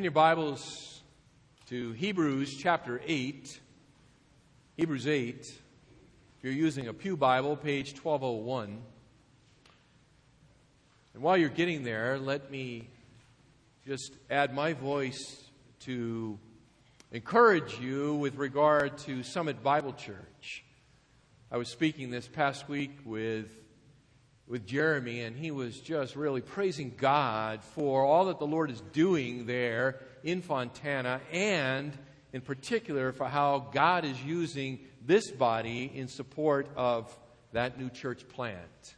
Open your Bibles to Hebrews chapter 8. Hebrews 8. If you're using a pew Bible, page 1201. And while you're getting there, let me just add my voice to encourage you with regard to Summit Bible Church. I was speaking this past week with Jeremy, and he was just really praising God for all that the Lord is doing there in Fontana, and in particular for how God is using this body in support of that new church plant.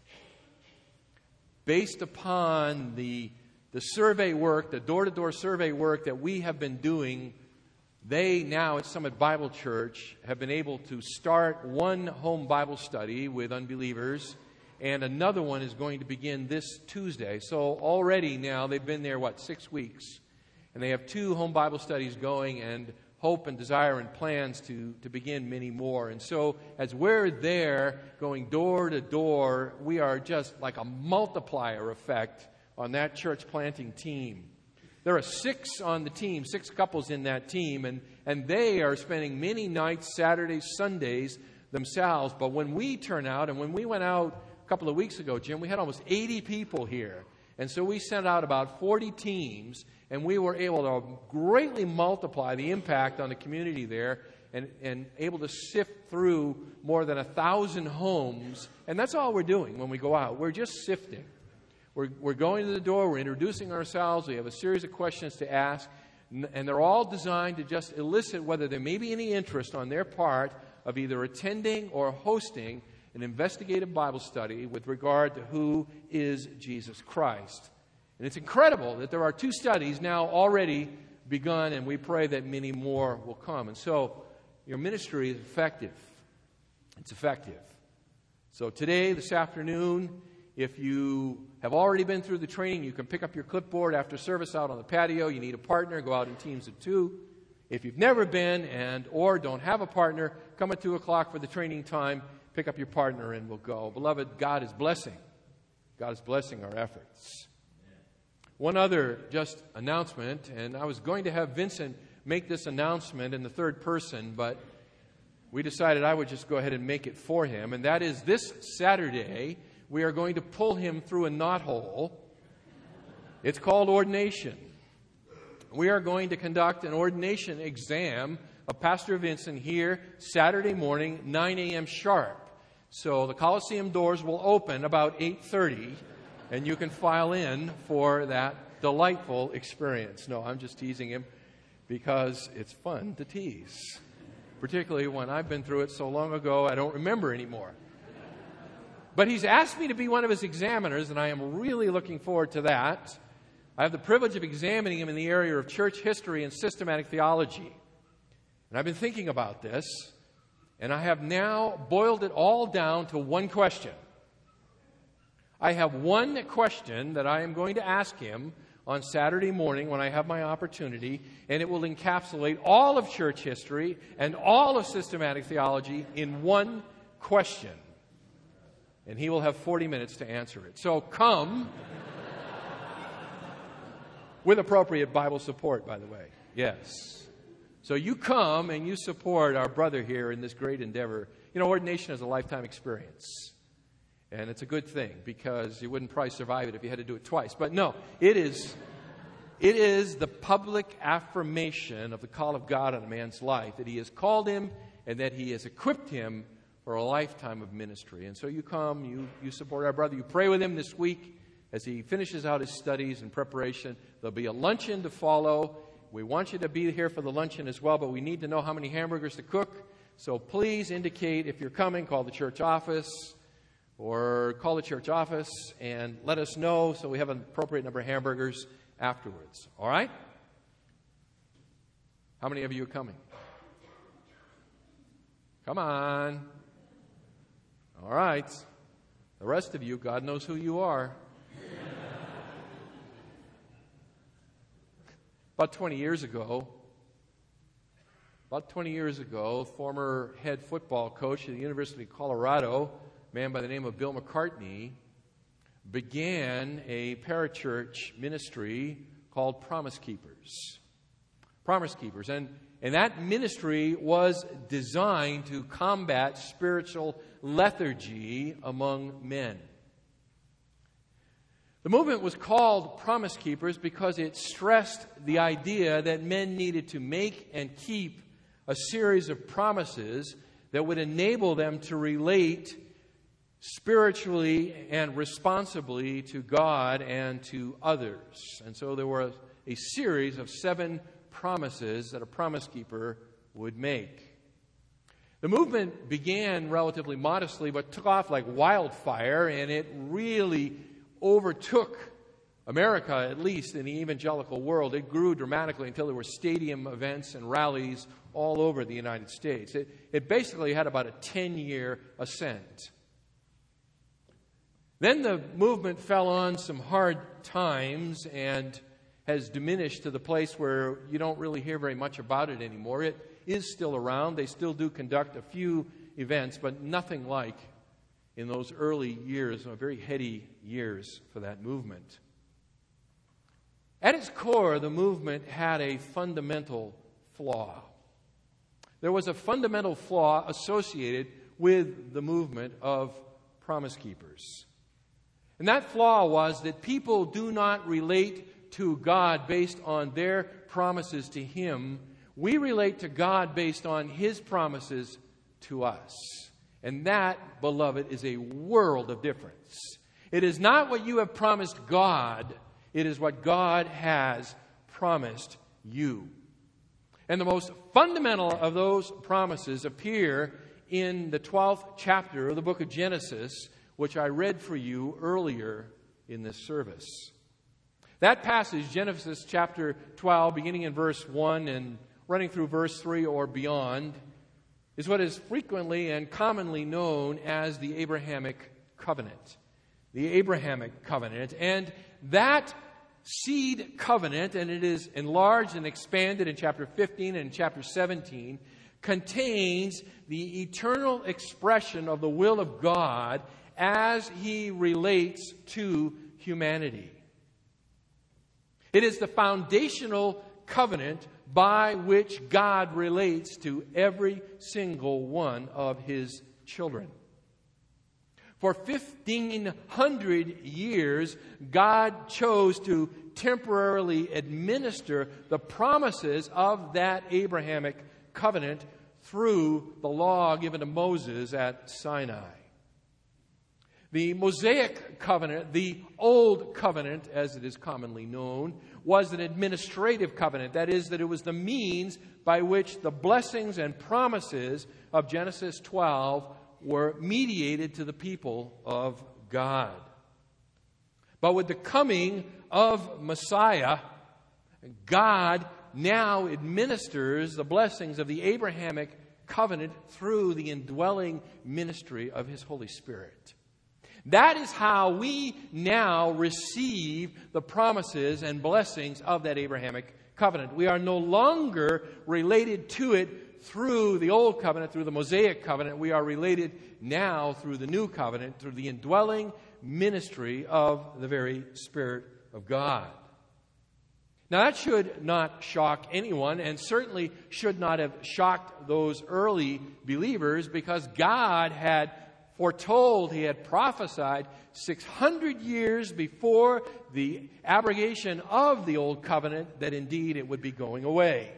Based upon the survey work, the door-to-door survey work that we have been doing, they now at Summit Bible Church have been able to start one home Bible study with unbelievers, and another one is going to begin this Tuesday. So already now they've been there, 6 weeks? And they have 2 home Bible studies going, and hope and desire and plans to begin many more. And so as we're there going door to door, we are just like a multiplier effect on that church planting team. There are 6 on the team, 6 couples in that team, and they are spending many nights, Saturdays, Sundays themselves. But when we turn out, and when we went out a couple of weeks ago, Jim, we had almost 80 people here. And so we sent out about 40 teams, and we were able to greatly multiply the impact on the community there, and able to sift through more than 1,000 homes. And that's all we're doing when we go out. We're just sifting. We're going to the door, we're introducing ourselves, we have a series of questions to ask, and they're all designed to just elicit whether there may be any interest on their part of either attending or hosting an investigative Bible study with regard to who is Jesus Christ. And it's incredible that there are 2 studies now already begun, and we pray that many more will come. And so your ministry is effective. It's effective. So today, this afternoon, if you have already been through the training, you can pick up your clipboard after service out on the patio. You need a partner, go out in teams of 2. If you've never been and or don't have a partner, come at 2 o'clock for the training time. Pick up your partner and we'll go. Beloved, God is blessing. God is blessing our efforts. One other just announcement, and I was going to have Vincent make this announcement in the third person, but we decided I would just go ahead and make it for him, and that is this Saturday we are going to pull him through a knothole. It's called ordination. We are going to conduct an ordination exam of Pastor Vincent here Saturday morning, 9 a.m. sharp. So the Coliseum doors will open about 8:30, and you can file in for that delightful experience. No, I'm just teasing him because it's fun to tease, particularly when I've been through it so long ago I don't remember anymore. But he's asked me to be one of his examiners, and I am really looking forward to that. I have the privilege of examining him in the area of church history and systematic theology. And I've been thinking about this, and I have now boiled it all down to one question. I have one question that I am going to ask him on Saturday morning when I have my opportunity, and it will encapsulate all of church history and all of systematic theology in one question. And he will have 40 minutes to answer it. So come with appropriate Bible support, by the way. Yes. So you come and you support our brother here in this great endeavor. You know, ordination is a lifetime experience. And it's a good thing, because you wouldn't probably survive it if you had to do it twice. But no, it is the public affirmation of the call of God on a man's life, that he has called him and that he has equipped him for a lifetime of ministry. And so you come, you support our brother, you pray with him this week as he finishes out his studies and preparation. There'll be a luncheon to follow. We want you to be here for the luncheon as well, but we need to know how many hamburgers to cook. So please indicate if you're coming. Call the church office, and let us know so we have an appropriate number of hamburgers afterwards. All right? How many of you are coming? Come on. All right. The rest of you, God knows who you are. About 20 years ago, former head football coach at the University of Colorado, a man by the name of Bill McCartney, began a parachurch ministry called Promise Keepers. Promise keepers. And that ministry was designed to combat spiritual lethargy among men. The movement was called Promise Keepers because it stressed the idea that men needed to make and keep a series of promises that would enable them to relate spiritually and responsibly to God and to others. And so there were a series of 7 promises that a promise keeper would make. The movement began relatively modestly, but took off like wildfire, and it really overtook America, at least in the evangelical world. It grew dramatically until there were stadium events and rallies all over the United States. It basically had about a 10-year ascent. Then the movement fell on some hard times and has diminished to the place where you don't really hear very much about it anymore. It is still around. They still do conduct a few events, but nothing like in those early years, very heady years for that movement. At its core, the movement had a fundamental flaw. There was a fundamental flaw associated with the movement of promise keepers. And that flaw was that people do not relate to God based on their promises to Him. We relate to God based on His promises to us. And that, beloved, is a world of difference. It is not what you have promised God. It is what God has promised you. And the most fundamental of those promises appear in the 12th chapter of the book of Genesis, which I read for you earlier in this service. That passage, Genesis chapter 12, beginning in verse 1 and running through verse 3 or beyond, is what is frequently and commonly known as the Abrahamic covenant. The Abrahamic covenant. And that seed covenant, and it is enlarged and expanded in chapter 15 and chapter 17, contains the eternal expression of the will of God as He relates to humanity. It is the foundational covenant by which God relates to every single one of His children. For 1,500 years, God chose to temporarily administer the promises of that Abrahamic covenant through the law given to Moses at Sinai. The Mosaic covenant, the Old Covenant, as it is commonly known, was an administrative covenant. That is, that it was the means by which the blessings and promises of Genesis 12 were mediated to the people of God. But with the coming of Messiah, God now administers the blessings of the Abrahamic covenant through the indwelling ministry of His Holy Spirit. That is how we now receive the promises and blessings of that Abrahamic covenant. We are no longer related to it through the Old Covenant, through the Mosaic covenant. We are related now through the New Covenant, through the indwelling ministry of the very Spirit of God. Now, that should not shock anyone, and certainly should not have shocked those early believers, because God had foretold, He had prophesied 600 years before the abrogation of the Old Covenant that indeed it would be going away.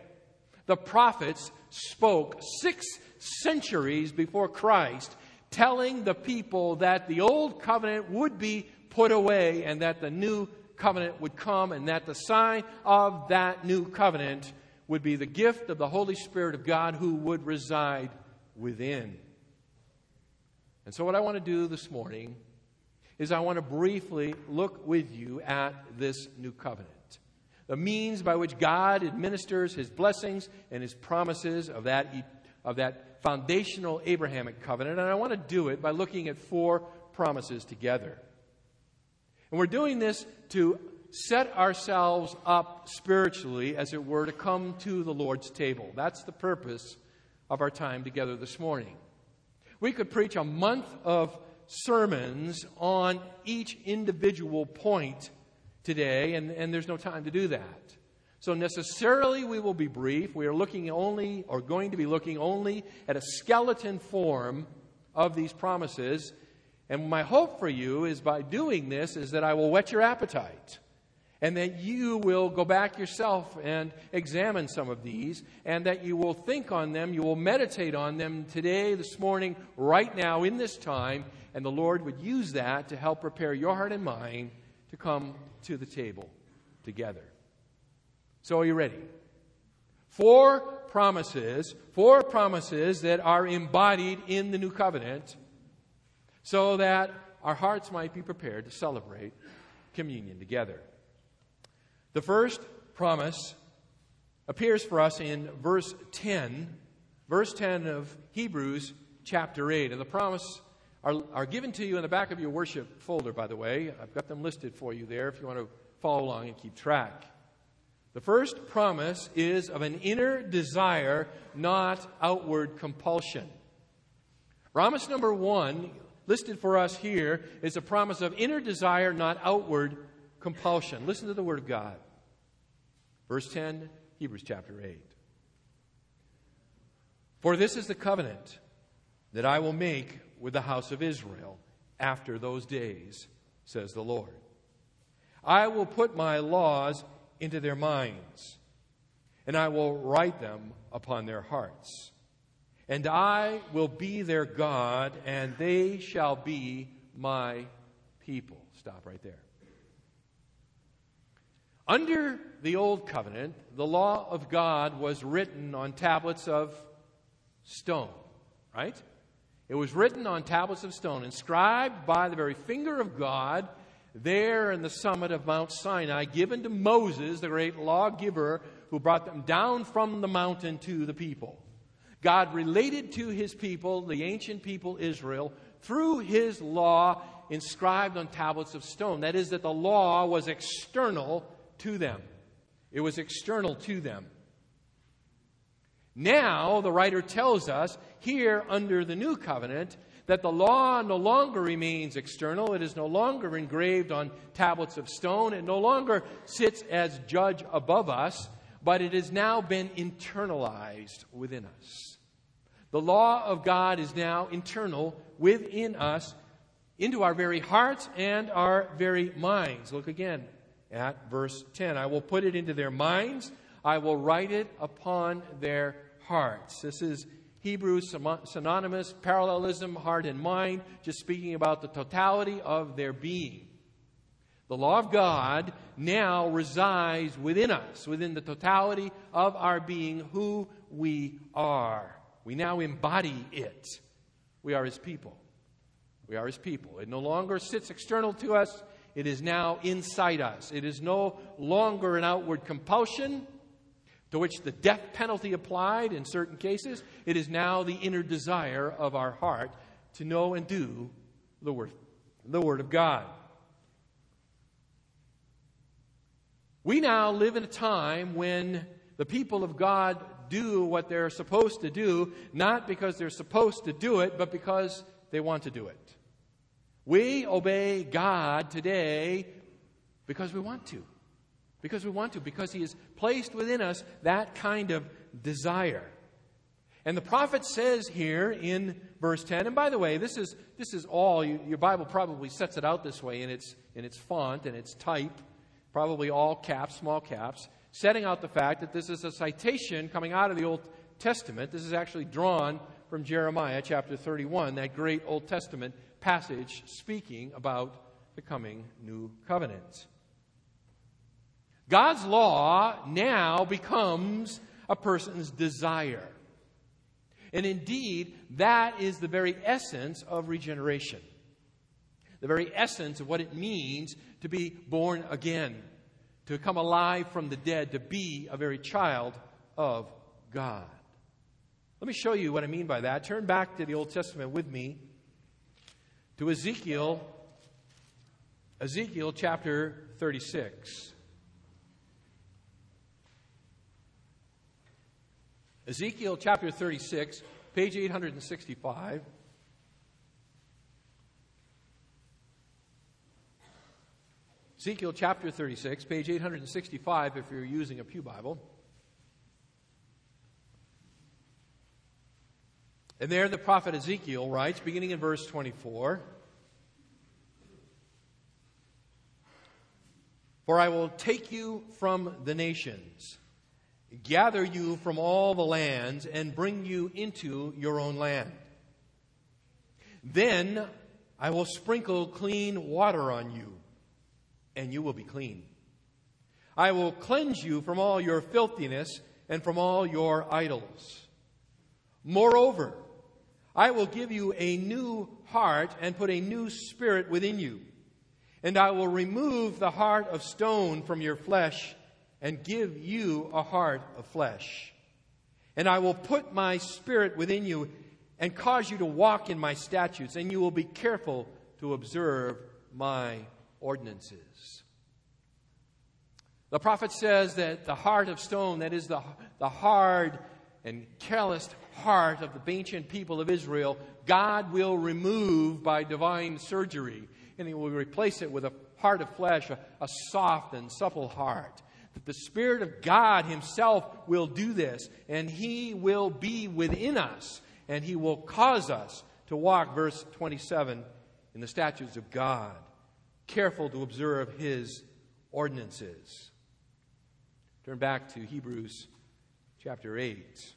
The prophets spoke 6 centuries before Christ, telling the people that the Old Covenant would be put away and that the New Covenant would come, and that the sign of that New Covenant would be the gift of the Holy Spirit of God who would reside within. And so what I want to do this morning is I want to briefly look with you at this new covenant, the means by which God administers His blessings and His promises of that foundational Abrahamic covenant. And I want to do it by looking at 4 promises together. And we're doing this to set ourselves up spiritually, as it were, to come to the Lord's table. That's the purpose of our time together this morning. We could preach a month of sermons on each individual point today, and there's no time to do that. So necessarily we will be brief. We are looking only, or going to be looking only, at a skeleton form of these promises. And my hope for you is by doing this is that I will whet your appetite. And that you will go back yourself and examine some of these, and that you will think on them, you will meditate on them today, this morning, right now, in this time, and the Lord would use that to help prepare your heart and mind to come to the table together. So are you ready? 4 promises that are embodied in the new covenant so that our hearts might be prepared to celebrate communion together. The first promise appears for us in verse 10 of Hebrews chapter 8. And the promise are given to you in the back of your worship folder, by the way. I've got them listed for you there if you want to follow along and keep track. The first promise is of an inner desire, not outward compulsion. Promise number 1 listed for us here is a promise of inner desire, not outward compulsion. Listen to the word of God. Verse 10, Hebrews chapter 8. For this is the covenant that I will make with the house of Israel after those days, says the Lord. I will put my laws into their minds, and I will write them upon their hearts. And I will be their God, and they shall be my people. Stop right there. Under the Old Covenant, the law of God was written on tablets of stone, right? It was written on tablets of stone, inscribed by the very finger of God there in the summit of Mount Sinai, given to Moses, the great lawgiver, who brought them down from the mountain to the people. God related to his people, the ancient people Israel, through his law inscribed on tablets of stone. That is, that the law was external to them. It was external to them. Now, the writer tells us here under the new covenant that the law no longer remains external. It is no longer engraved on tablets of stone. It no longer sits as judge above us, but it has now been internalized within us. The law of God is now internal within us, into our very hearts and our very minds. Look again at verse 10. I will put it into their minds. I will write it upon their hearts. This is Hebrews synonymous, parallelism, heart and mind, just speaking about the totality of their being. The law of God now resides within us, within the totality of our being, who we are. We now embody it. We are his people. We are his people. It no longer sits external to us. It is now inside us. It is no longer an outward compulsion to which the death penalty applied in certain cases. It is now the inner desire of our heart to know and do the word of God. We now live in a time when the people of God do what they're supposed to do, not because they're supposed to do it, but because they want to do it. We obey God today because we want to. Because he has placed within us that kind of desire. And the prophet says here in verse 10, and by the way, this is all, your Bible probably sets it out this way in its font and its type, probably all caps, small caps, setting out the fact that this is a citation coming out of the Old Testament. This is actually drawn from Jeremiah chapter 31, that great Old Testament passage speaking about the coming new covenant. God's law now becomes a person's desire. And indeed, that is the very essence of regeneration. The very essence of what it means to be born again, to come alive from the dead, to be a very child of God. Let me show you what I mean by that. Turn back to the Old Testament with me, to Ezekiel chapter 36. Ezekiel chapter 36, page 865. Ezekiel chapter 36, page 865, if you're using a pew Bible. And there the prophet Ezekiel writes, beginning in verse 24, "For I will take you from the nations, gather you from all the lands, and bring you into your own land. Then I will sprinkle clean water on you, and you will be clean. I will cleanse you from all your filthiness and from all your idols. Moreover, I will give you a new heart and put a new spirit within you. And I will remove the heart of stone from your flesh and give you a heart of flesh. And I will put my spirit within you and cause you to walk in my statutes, and you will be careful to observe my ordinances." The prophet says that the heart of stone, that is the hard and calloused heart of the ancient people of Israel, God will remove by divine surgery. And he will replace it with a heart of flesh, a soft and supple heart. But the Spirit of God himself will do this. And he will be within us. And he will cause us to walk, verse 27, in the statutes of God, careful to observe his ordinances. Turn back to Hebrews chapter 8.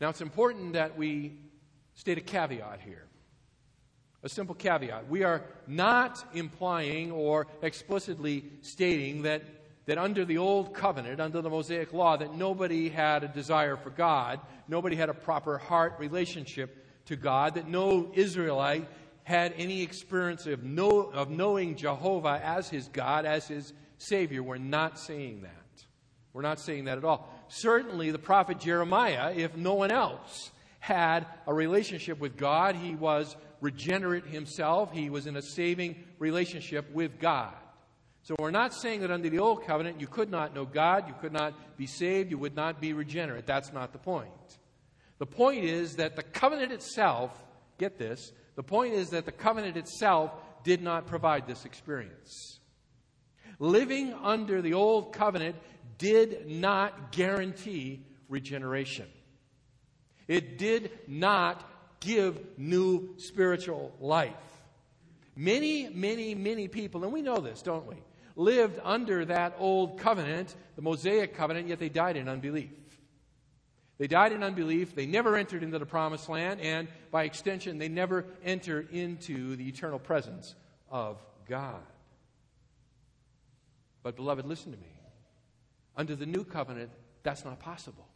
Now, it's important that we state a caveat here, a simple caveat. We are not implying or explicitly stating that under the Old Covenant, under the Mosaic Law, that nobody had a desire for God, nobody had a proper heart relationship to God, that no Israelite had any experience of knowing Jehovah as his God, as his Savior. We're not saying that. We're not saying that at all. Certainly, the prophet Jeremiah, if no one else, had a relationship with God. He was regenerate himself. He was in a saving relationship with God. So we're not saying that under the Old Covenant you could not know God, you could not be saved, you would not be regenerate. That's not the point. The point is that the covenant itself, get this, the point is that the covenant itself did not provide this experience. Living under the Old Covenant did not guarantee regeneration. It did not give new spiritual life. Many people, and we know this, don't we, lived under that old covenant, the Mosaic covenant, yet they died in unbelief. They died in unbelief. They never entered into the promised land, and by extension, they never enter into the eternal presence of God. But, beloved, listen to me. Under the new covenant, that's not possible.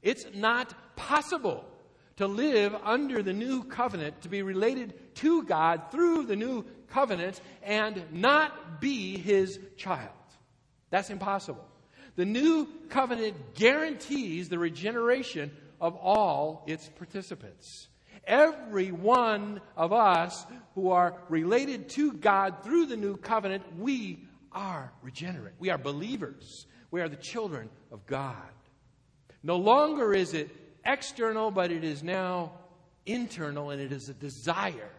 It's not possible to live under the new covenant, to be related to God through the new covenant, and not be his child. That's impossible. The new covenant guarantees the regeneration of all its participants. Every one of us who are related to God through the new covenant, we are regenerate. We are believers. We are the children of God. No longer is it external, but it is now internal, and it is a desire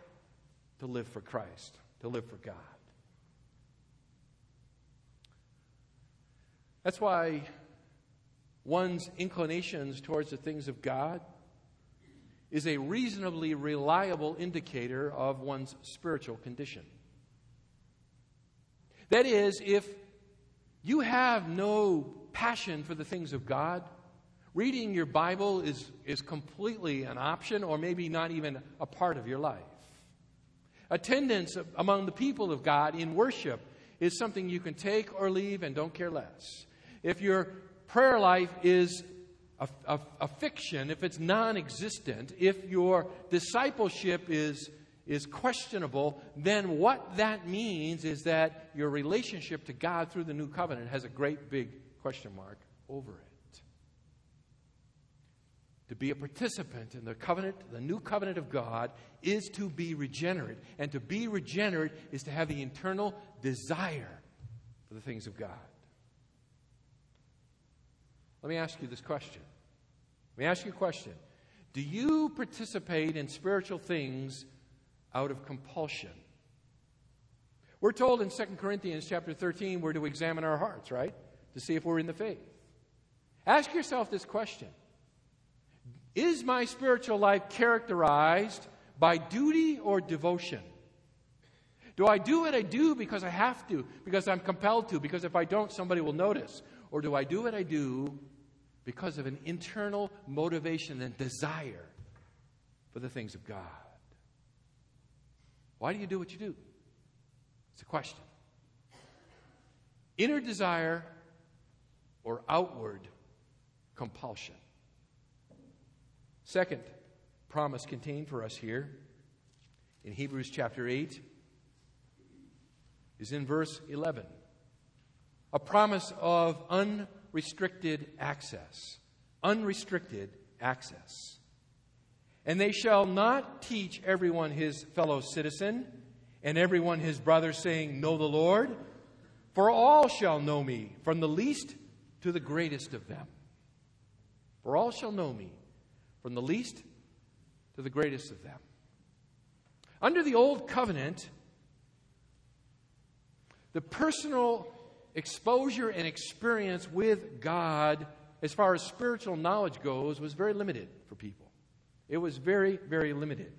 to live for Christ, to live for God. That's why one's inclinations towards the things of God is a reasonably reliable indicator of one's spiritual condition. That is, if you have no passion for the things of God, reading your Bible is completely an option, or maybe not even a part of your life. Attendance among the people of God in worship is something you can take or leave and don't care less. If your prayer life is a fiction, if it's non-existent, if your discipleship is questionable, then what that means is that your relationship to God through the new covenant has a great big question mark over it. To be a participant in the covenant, the new covenant of God, is to be regenerate. And to be regenerate is to have the internal desire for the things of God. Let me ask you this question. Let me ask you a question. Do you participate in spiritual things out of compulsion? We're told in 2 Corinthians chapter 13, we're to examine our hearts, right? To see if we're in the faith. Ask yourself this question. Is my spiritual life characterized by duty or devotion? Do I do what I do because I have to, because I'm compelled to, because if I don't, somebody will notice? Or do I do what I do because of an internal motivation and desire for the things of God? Why do you do what you do? It's a question. Inner desire or outward compulsion? Second promise contained for us here in Hebrews chapter 8 is in verse 11. A promise of unrestricted access. Unrestricted access. And they shall not teach everyone his fellow citizen and everyone his brother, saying, know the Lord, for all shall know me, from the least to the greatest of them. For all shall know me, from the least to the greatest of them. Under the old covenant, the personal exposure and experience with God, as far as spiritual knowledge goes, was very limited for people. It was very, very limited.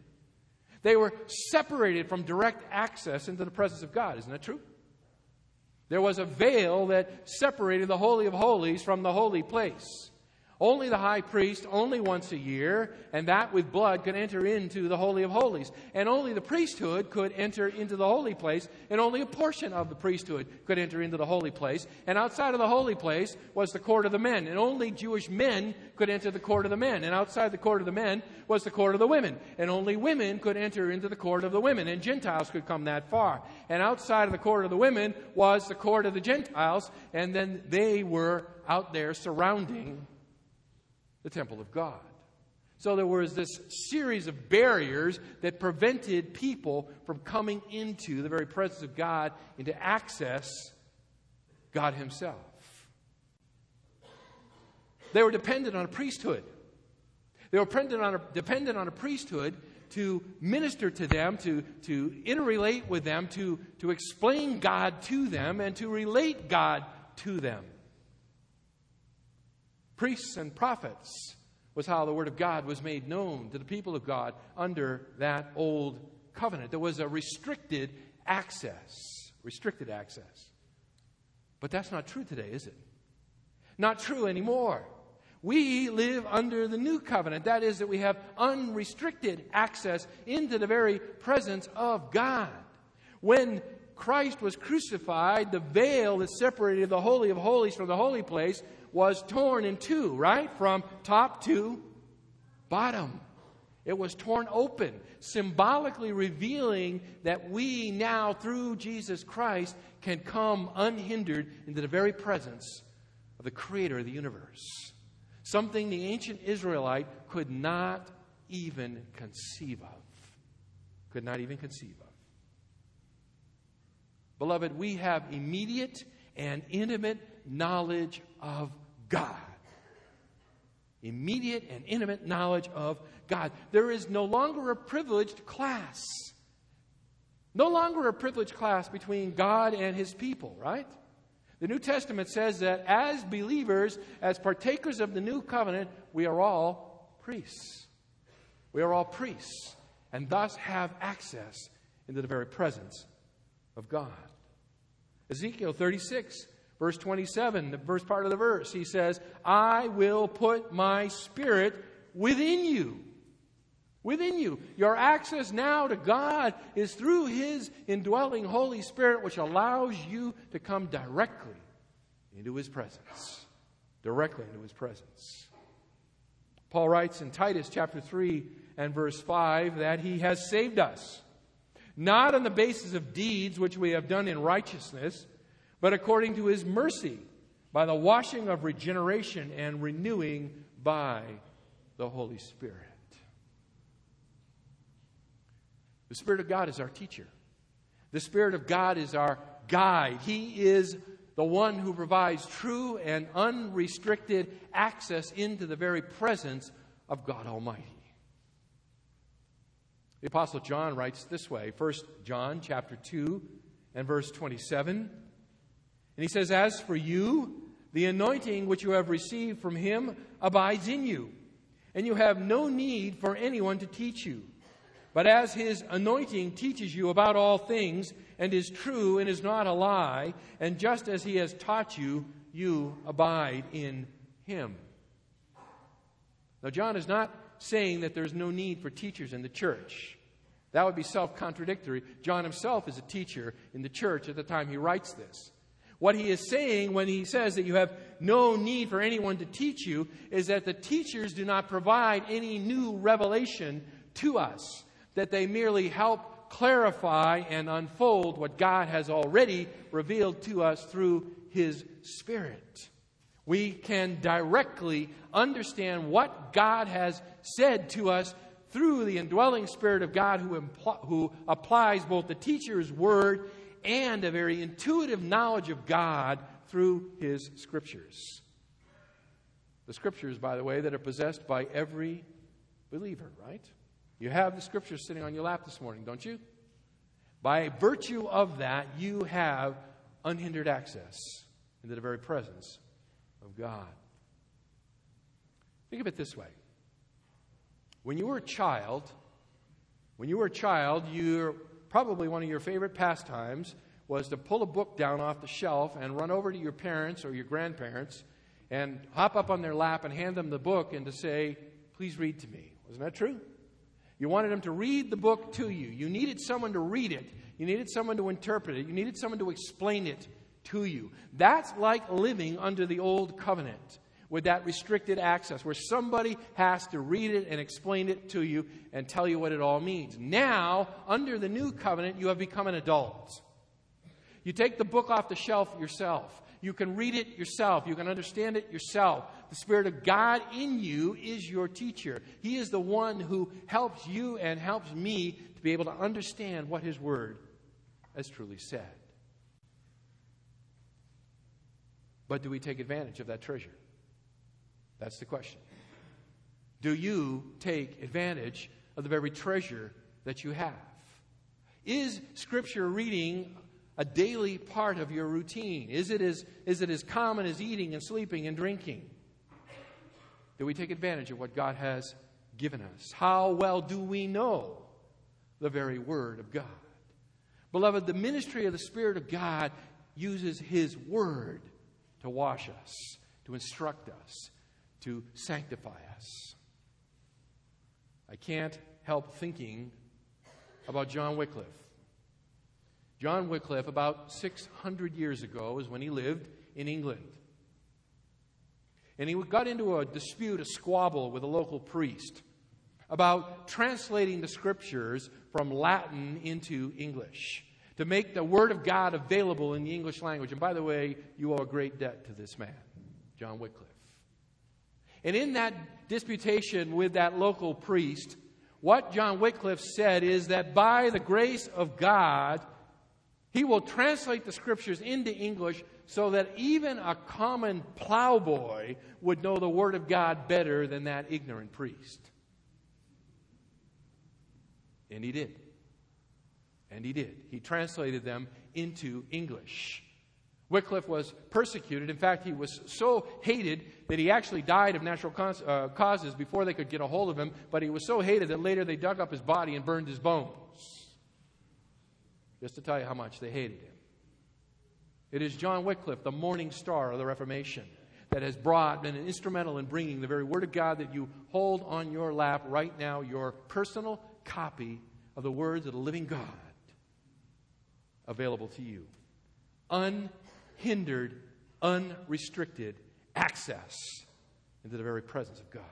They were separated from direct access into the presence of God. Isn't that true? There was a veil that separated the Holy of Holies from the holy place. Only the high priest, only once a year, and that with blood could enter into the Holy of Holies. And only the priesthood could enter into the holy place, and only a portion of the priesthood could enter into the holy place. And outside of the holy place was the court of the men, and only Jewish men could enter the court of the men. And outside the court of the men was the court of the women, and only women could enter into the court of the women, and Gentiles could come that far. And outside of the court of the women was the court of the Gentiles, and then they were out there surrounding the temple of God. So there was this series of barriers that prevented people from coming into the very presence of God and to access God himself. They were dependent on a priesthood. They were dependent on a priesthood to minister to them, to interrelate with them, to explain God to them, and to relate God to them. Priests and prophets was how the word of God was made known to the people of God under that old covenant. There was a restricted access. Restricted access. But that's not true today, is it? Not true anymore. We live under the new covenant. That is, that we have unrestricted access into the very presence of God. When Christ was crucified, the veil that separated the Holy of Holies from the holy place was torn in two, right? From top to bottom. It was torn open, symbolically revealing that we now, through Jesus Christ, can come unhindered into the very presence of the Creator of the universe. Something the ancient Israelite could not even conceive of. Could not even conceive of. Beloved, we have immediate and intimate knowledge of God. Immediate and intimate knowledge of God. There is no longer a privileged class. No longer a privileged class between God and his people, right? The New Testament says that as believers, as partakers of the new covenant, we are all priests. We are all priests, and thus have access into the very presence of God. Ezekiel 36, verse 27, the first part of the verse, he says, I will put my spirit within you. Within you. Your access now to God is through his indwelling Holy Spirit, which allows you to come directly into his presence. Directly into his presence. Paul writes in Titus chapter 3 and verse 5 that he has saved us, not on the basis of deeds which we have done in righteousness, but according to his mercy, by the washing of regeneration and renewing by the Holy Spirit. The Spirit of God is our teacher. The Spirit of God is our guide. He is the one who provides true and unrestricted access into the very presence of God Almighty. The Apostle John writes this way, 1 John chapter 2 and verse 27. And he says, "As for you, the anointing which you have received from him abides in you, and you have no need for anyone to teach you. But as his anointing teaches you about all things, and is true and is not a lie, and just as he has taught you, you abide in him." Now, John is not saying that there's no need for teachers in the church. That would be self-contradictory. John himself is a teacher in the church at the time he writes this. What he is saying when he says that you have no need for anyone to teach you is that the teachers do not provide any new revelation to us, that they merely help clarify and unfold what God has already revealed to us through His Spirit. We can directly understand what God has said to us through the indwelling Spirit of God who applies both the teacher's word and a very intuitive knowledge of God through His Scriptures. The Scriptures, by the way, that are possessed by every believer, right? You have the Scriptures sitting on your lap this morning, don't you? By virtue of that, you have unhindered access into the very presence of God. Think of it this way. When you were a child, you're probably one of your favorite pastimes was to pull a book down off the shelf and run over to your parents or your grandparents and hop up on their lap and hand them the book and to say, "Please read to me." Wasn't that true? You wanted them to read the book to you. You needed someone to read it. You needed someone to interpret it. You needed someone to explain it to you. That's like living under the old covenant with that restricted access where somebody has to read it and explain it to you and tell you what it all means. Now, under the new covenant, you have become an adult. You take the book off the shelf yourself. You can read it yourself. You can understand it yourself. The Spirit of God in you is your teacher. He is the one who helps you and helps me to be able to understand what His Word has truly said. But do we take advantage of that treasure? That's the question. Do you take advantage of the very treasure that you have? Is Scripture reading a daily part of your routine? Is it as common as eating and sleeping and drinking? Do we take advantage of what God has given us? How well do we know the very Word of God? Beloved, the ministry of the Spirit of God uses His Word to wash us, to instruct us, to sanctify us. I can't help thinking about John Wycliffe. John Wycliffe, about 600 years ago, is when he lived in England. And he got into a dispute, a squabble with a local priest about translating the Scriptures from Latin into English to make the Word of God available in the English language. And by the way, you owe a great debt to this man, John Wycliffe. And in that disputation with that local priest, what John Wycliffe said is that by the grace of God, he will translate the Scriptures into English so that even a common plowboy would know the Word of God better than that ignorant priest. And he did. And he did. He translated them into English. Wycliffe was persecuted. In fact, he was so hated that he actually died of natural causes before they could get a hold of him. But he was so hated that later they dug up his body and burned his bones. Just to tell you how much they hated him. It is John Wycliffe, the morning star of the Reformation, that has been instrumental in bringing the very Word of God that you hold on your lap right now, your personal copy of the words of the living God, available to you. Unhindered, unrestricted access into the very presence of God.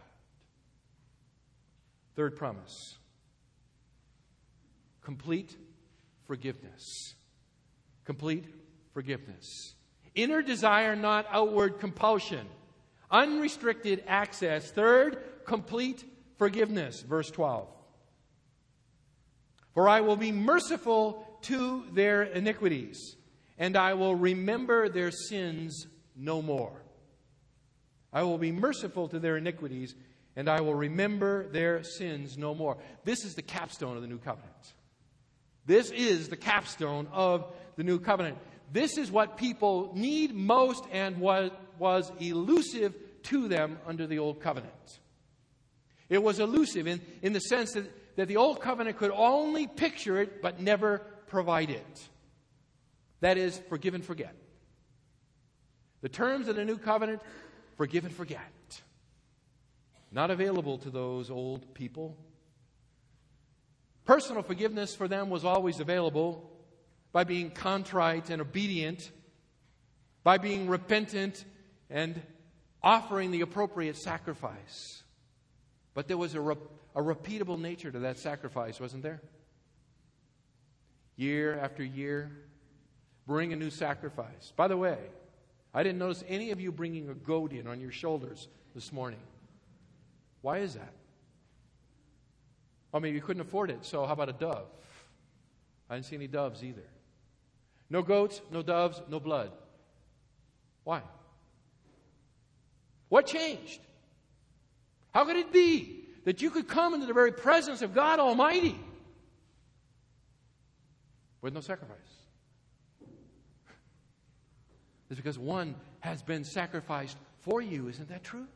Third promise. Complete forgiveness. Complete forgiveness. Inner desire, not outward compulsion. Unrestricted access. Third, complete forgiveness. Verse 12. "For I will be merciful to their iniquities, and I will remember their sins no more." I will be merciful to their iniquities, and I will remember their sins no more. This is the capstone of the new covenant. This is the capstone of the new covenant. This is what people need most and what was elusive to them under the old covenant. It was elusive in the sense that the old covenant could only picture it but never provide it. That is, forgive and forget. The terms of the new covenant, forgive and forget. Not available to those old people. Personal forgiveness for them was always available by being contrite and obedient, by being repentant and offering the appropriate sacrifice. But there was a repeatable nature to that sacrifice, wasn't there? Year after year, bring a new sacrifice. By the way, I didn't notice any of you bringing a goat in on your shoulders this morning. Why is that? I mean, you couldn't afford it, so how about a dove? I didn't see any doves either. No goats, no doves, no blood. Why? What changed? How could it be that you could come into the very presence of God Almighty with no sacrifice? It's because one has been sacrificed for you. Isn't that true?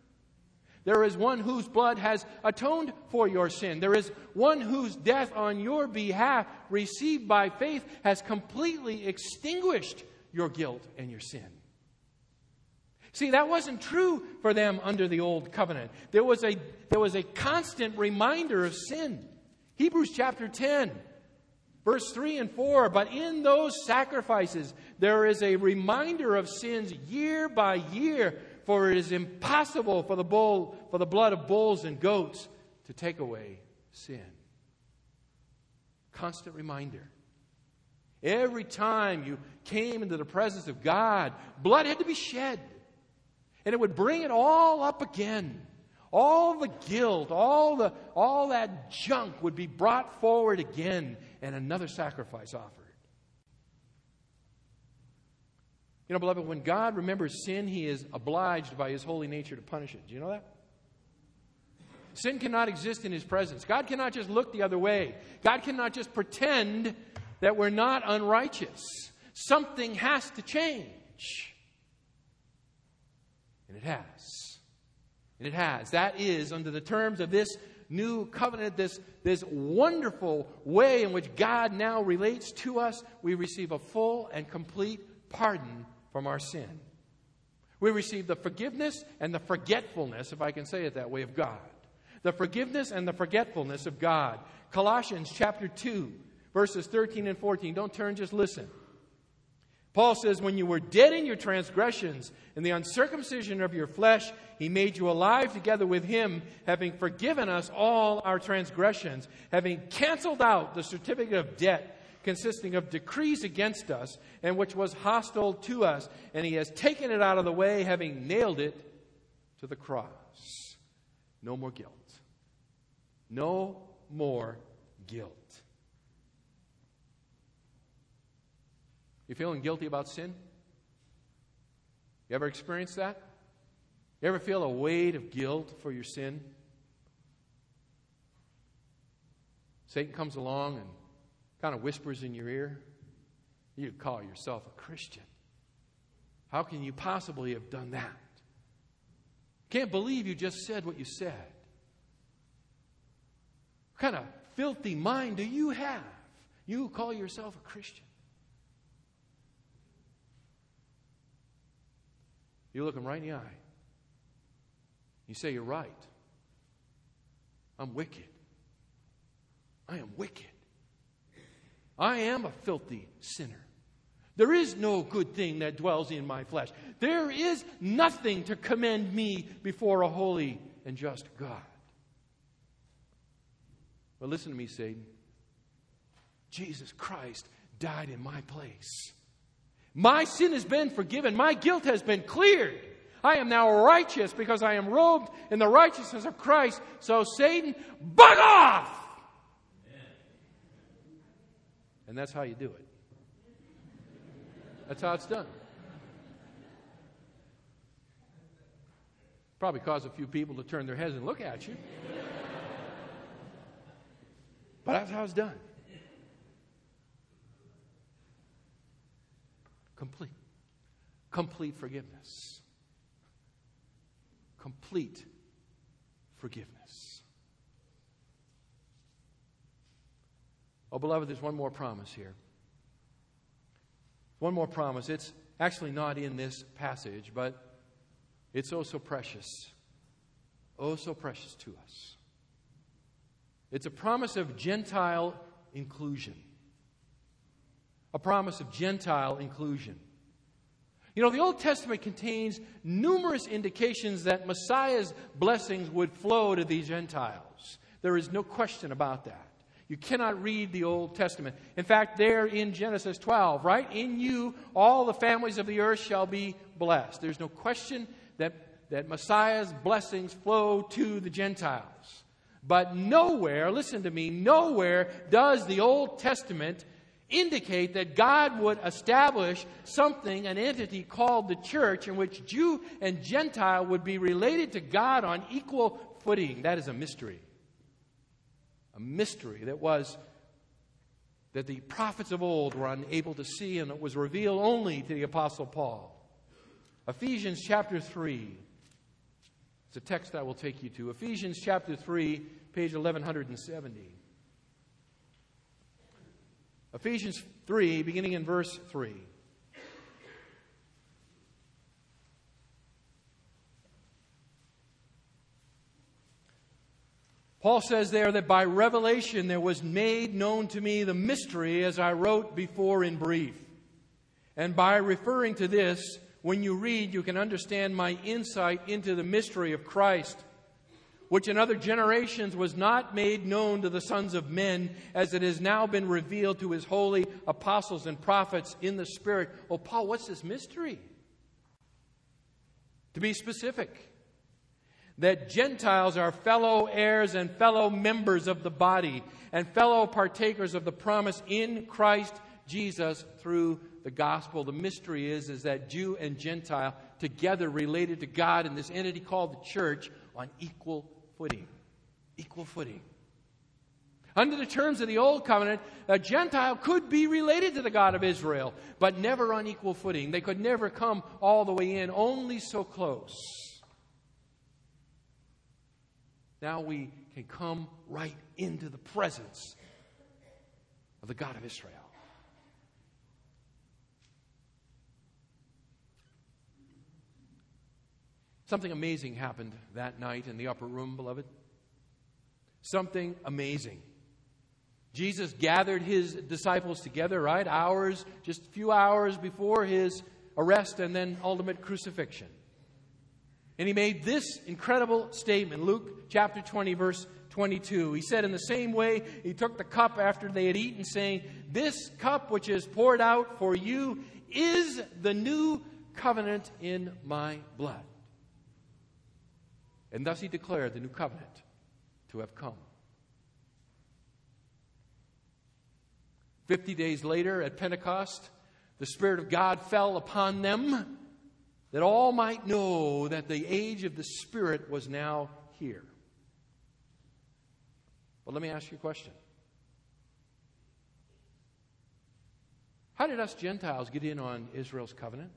There is one whose blood has atoned for your sin. There is one whose death on your behalf, received by faith, has completely extinguished your guilt and your sin. See, that wasn't true for them under the old covenant. There was a constant reminder of sin. Hebrews chapter 10, verse 3 and 4. But in those sacrifices, there is a reminder of sins year by year. For it is impossible for the blood of bulls and goats to take away sin. Constant reminder. Every time you came into the presence of God, blood had to be shed. And it would bring it all up again. All the guilt, all that junk would be brought forward again and another sacrifice offered. You know, beloved, when God remembers sin, He is obliged by His holy nature to punish it. Do you know that? Sin cannot exist in His presence. God cannot just look the other way. God cannot just pretend that we're not unrighteous. Something has to change. And it has. And it has. That is, under the terms of this new covenant, this wonderful way in which God now relates to us, we receive a full and complete pardon from our sin. We receive the forgiveness and the forgetfulness, if I can say it that way, of God. The forgiveness and the forgetfulness of God. Colossians chapter 2, verses 13 and 14. Don't turn, just listen. Paul says, when you were dead in your transgressions and the uncircumcision of your flesh, He made you alive together with Him, having forgiven us all our transgressions, having canceled out the certificate of debt, consisting of decrees against us, and which was hostile to us, and He has taken it out of the way, having nailed it to the cross. No more guilt. No more guilt. You feeling guilty about sin? You ever experienced that? You ever feel a weight of guilt for your sin? Satan comes along and kind of whispers in your ear, you call yourself a Christian. How can you possibly have done that? Can't believe you just said what you said. What kind of filthy mind do you have? You call yourself a Christian. You look him right in the eye. You say, you're right. I'm wicked. I am wicked. I am a filthy sinner. There is no good thing that dwells in my flesh. There is nothing to commend me before a holy and just God. But listen to me, Satan. Jesus Christ died in my place. My sin has been forgiven. My guilt has been cleared. I am now righteous because I am robed in the righteousness of Christ. So Satan, bug off! And that's how you do it. That's how it's done. Probably caused a few people to turn their heads and look at you. But that's how it's done. Complete. Complete forgiveness. Complete forgiveness. Oh, beloved, there's one more promise here. One more promise. It's actually not in this passage, but it's oh so precious. Oh so precious to us. It's a promise of Gentile inclusion. A promise of Gentile inclusion. You know, the Old Testament contains numerous indications that Messiah's blessings would flow to the Gentiles. There is no question about that. You cannot read the Old Testament. In fact, there in Genesis 12, right? In you, all the families of the earth shall be blessed. There's no question that Messiah's blessings flow to the Gentiles. But nowhere, listen to me, nowhere does the Old Testament indicate that God would establish something, an entity called the church, in which Jew and Gentile would be related to God on equal footing. That is a mystery. A mystery that the prophets of old were unable to see, and it was revealed only to the Apostle Paul. Ephesians chapter 3. It's a text I will take you to. Ephesians chapter 3, page 1170. Ephesians 3, beginning in verse 3. Paul says there that by revelation there was made known to me the mystery as I wrote before in brief. And by referring to this, when you read, you can understand my insight into the mystery of Christ, which in other generations was not made known to the sons of men, as it has now been revealed to his holy apostles and prophets in the Spirit. Oh, Paul, what's this mystery? To be specific, that Gentiles are fellow heirs and fellow members of the body and fellow partakers of the promise in Christ Jesus through the gospel. The mystery is that Jew and Gentile together related to God in this entity called the church on equal footing. Equal footing. Under the terms of the Old Covenant, a Gentile could be related to the God of Israel, but never on equal footing. They could never come all the way in, only so close. Now we can come right into the presence of the God of Israel. Something amazing happened that night in the upper room, beloved. Something amazing. Jesus gathered his disciples together, right? Just a few hours before his arrest and then ultimate crucifixion. And he made this incredible statement, Luke chapter 20, verse 22. He said, in the same way, he took the cup after they had eaten, saying, this cup which is poured out for you is the new covenant in my blood. And thus he declared the new covenant to have come. 50 days later at Pentecost, the Spirit of God fell upon them, that all might know that the age of the Spirit was now here. But let me ask you a question. How did us Gentiles get in on Israel's covenant?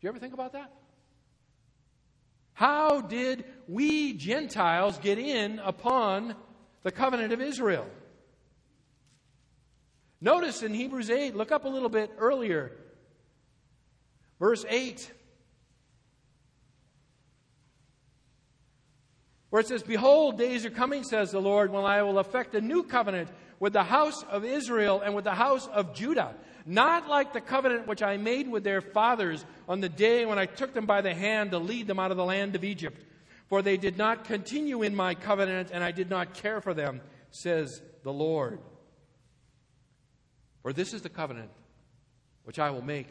Do you ever think about that? How did we Gentiles get in upon the covenant of Israel? Notice in Hebrews 8, look up a little bit earlier, Verse 8, where it says, behold, days are coming, says the Lord, when I will effect a new covenant with the house of Israel and with the house of Judah, not like the covenant which I made with their fathers on the day when I took them by the hand to lead them out of the land of Egypt. For they did not continue in my covenant, and I did not care for them, says the Lord. For this is the covenant which I will make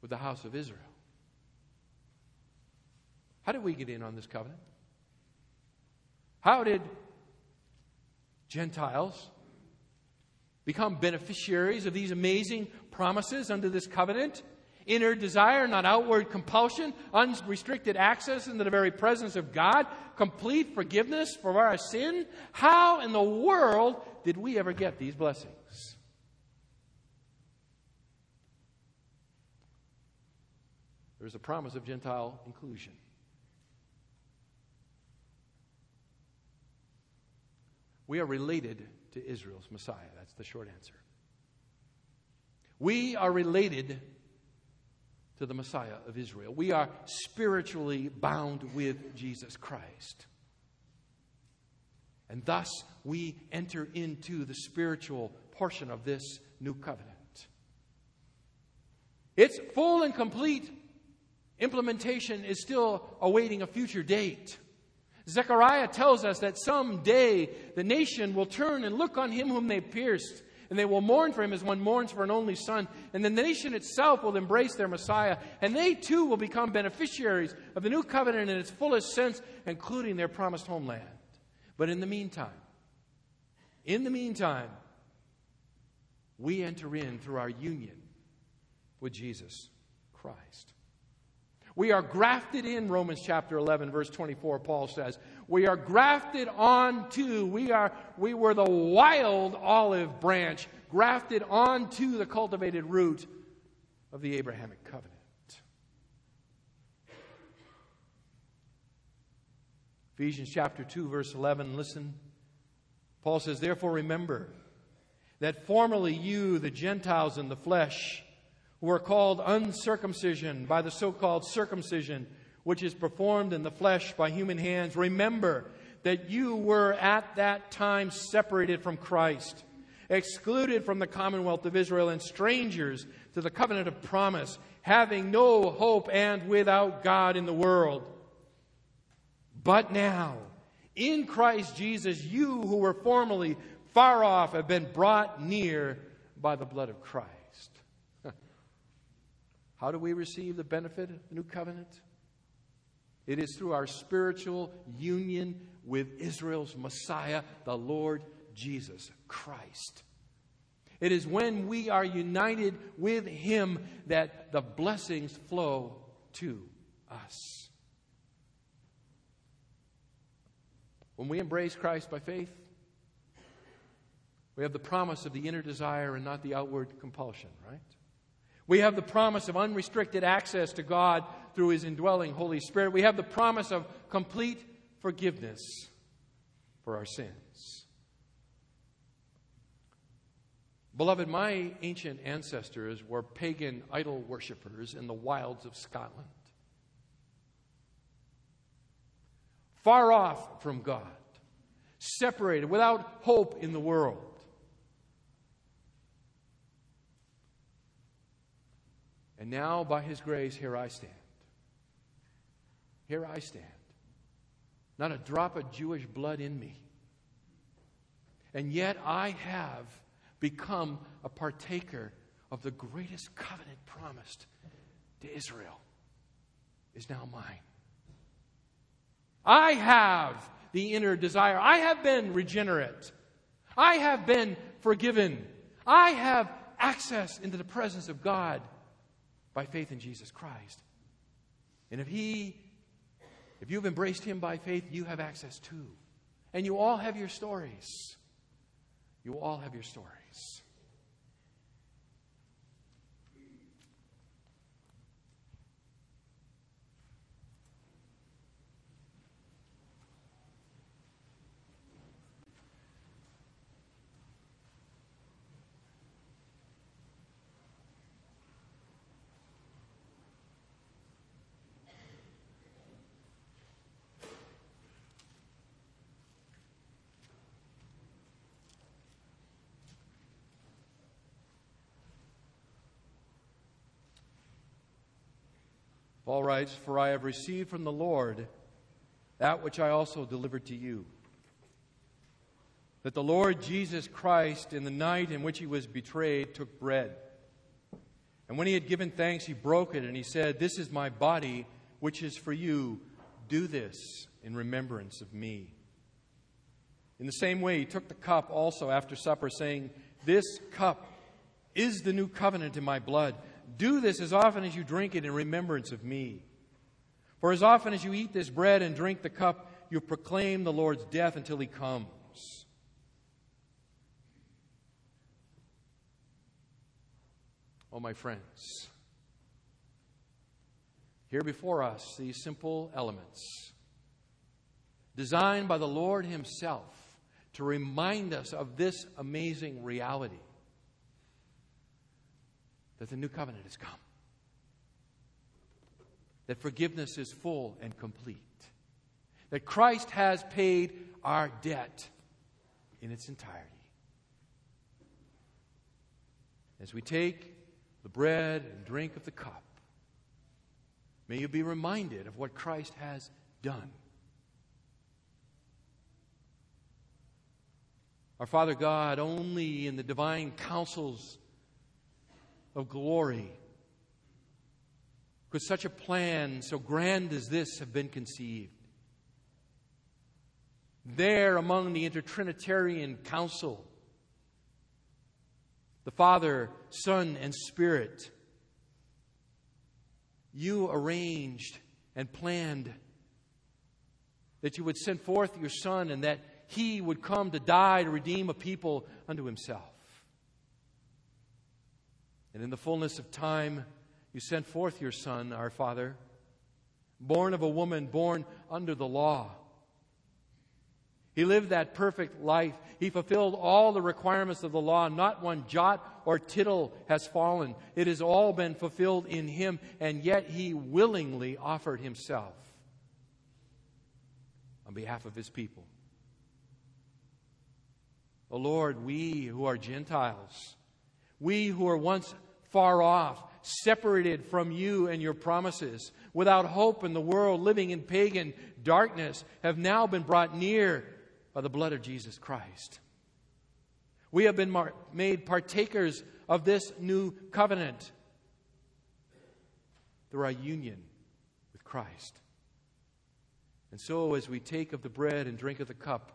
with the house of Israel. How did we get in on this covenant? How did Gentiles become beneficiaries of these amazing promises under this covenant? Inner desire, not outward compulsion, unrestricted access into the very presence of God, complete forgiveness for our sin. How in the world did we ever get these blessings? There's a promise of Gentile inclusion. We are related to Israel's Messiah. That's the short answer. We are related to the Messiah of Israel. We are spiritually bound with Jesus Christ. And thus, we enter into the spiritual portion of this new covenant. Its full and complete implementation is still awaiting a future date. Zechariah tells us that someday the nation will turn and look on him whom they pierced, and they will mourn for him as one mourns for an only son. And then the nation itself will embrace their Messiah. And they too will become beneficiaries of the new covenant in its fullest sense, including their promised homeland. But in the meantime, we enter in through our union with Jesus Christ. We are grafted in, Romans chapter 11, verse 24, Paul says. We are grafted onto, we were the wild olive branch, grafted onto the cultivated root of the Abrahamic covenant. Ephesians chapter 2, verse 11, listen. Paul says, therefore remember that formerly you, the Gentiles in the flesh, were called uncircumcision by the so-called circumcision, which is performed in the flesh by human hands. Remember that you were at that time separated from Christ, excluded from the commonwealth of Israel, and strangers to the covenant of promise, having no hope and without God in the world. But now, in Christ Jesus, you who were formerly far off have been brought near by the blood of Christ. How do we receive the benefit of the new covenant? It is through our spiritual union with Israel's Messiah, the Lord Jesus Christ. It is when we are united with Him that the blessings flow to us. When we embrace Christ by faith, we have the promise of the inner desire and not the outward compulsion, right? We have the promise of unrestricted access to God through His indwelling Holy Spirit. We have the promise of complete forgiveness for our sins. Beloved, my ancient ancestors were pagan idol worshippers in the wilds of Scotland, far off from God, separated, without hope in the world. And now, by His grace, here I stand. Here I stand. Not a drop of Jewish blood in me. And yet I have become a partaker of the greatest covenant promised to Israel is now mine. I have the inner desire. I have been regenerate. I have been forgiven. I have access into the presence of God by faith in Jesus Christ. And if you've embraced Him by faith, you have access too. And you all have your stories. You all have your stories. Paul writes, for I have received from the Lord that which I also delivered to you, that the Lord Jesus Christ, in the night in which He was betrayed, took bread. And when He had given thanks, He broke it, and He said, this is my body, which is for you. Do this in remembrance of me. In the same way, He took the cup also after supper, saying, this cup is the new covenant in my blood. do this as often as you drink it in remembrance of me. For as often as you eat this bread and drink the cup, you proclaim the Lord's death until he comes. Oh, my friends, here before us, these simple elements designed by the Lord himself to remind us of this amazing reality that the new covenant has come, that forgiveness is full and complete, that Christ has paid our debt in its entirety. As we take the bread and drink of the cup, may you be reminded of what Christ has done. Our Father God, only in the divine counsels of glory could such a plan so grand as this have been conceived. There among the intertrinitarian council, the Father, Son, and Spirit, you arranged and planned that you would send forth your Son and that he would come to die to redeem a people unto himself. And in the fullness of time, you sent forth your Son, our Father, born of a woman, born under the law. He lived that perfect life. He fulfilled all the requirements of the law. Not one jot or tittle has fallen. It has all been fulfilled in him, and yet he willingly offered himself on behalf of his people. O Lord, we who are Gentiles, we who are once far off, separated from you and your promises, without hope in the world, living in pagan darkness, have now been brought near by the blood of Jesus Christ. We have been made partakers of this new covenant through our union with Christ. And so, as we take of the bread and drink of the cup,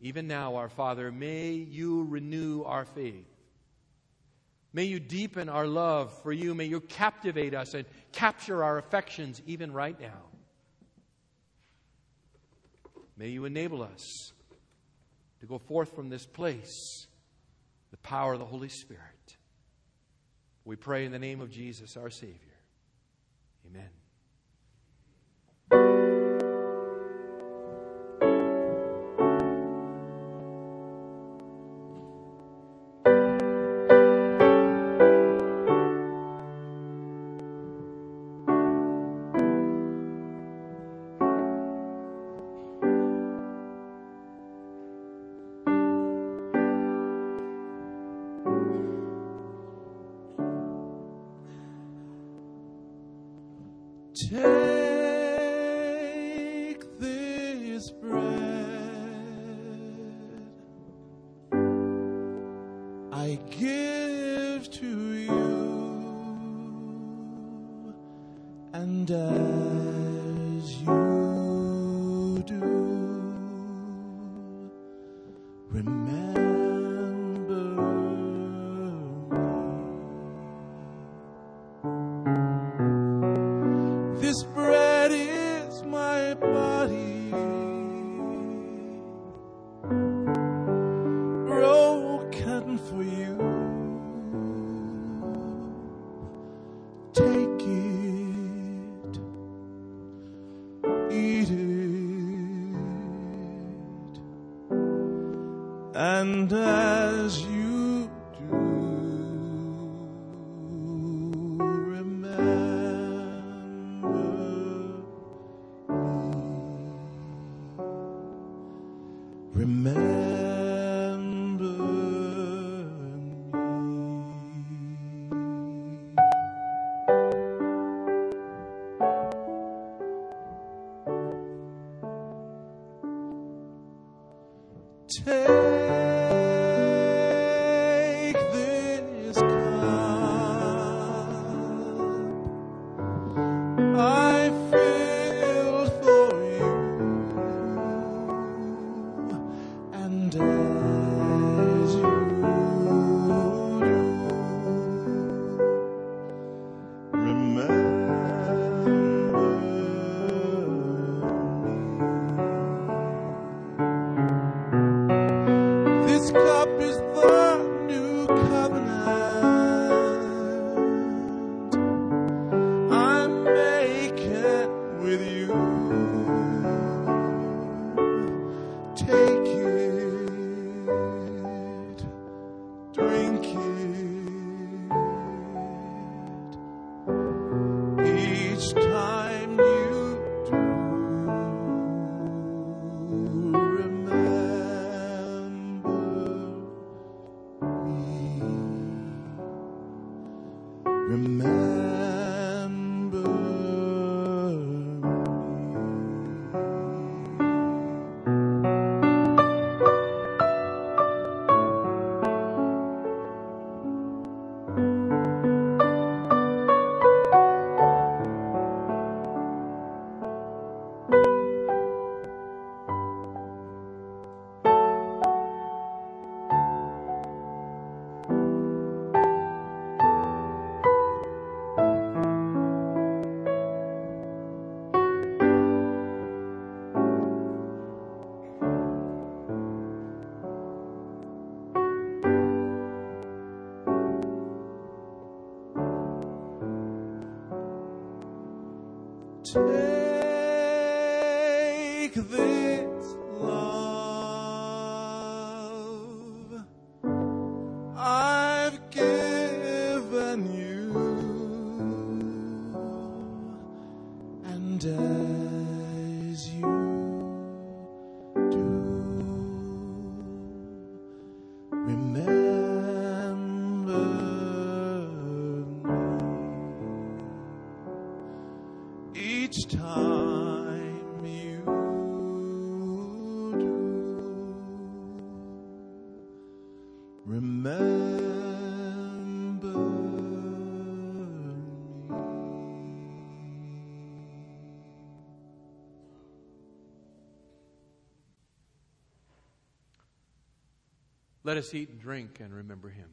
even now, our Father, may you renew our faith. May you deepen our love for you. May you captivate us and capture our affections even right now. May you enable us to go forth from this place with the power of the Holy Spirit. We pray in the name of Jesus, our Savior. Amen. Take this love I've given you, and as you do, remember. Each time you do, remember me. Let us eat and drink and remember him.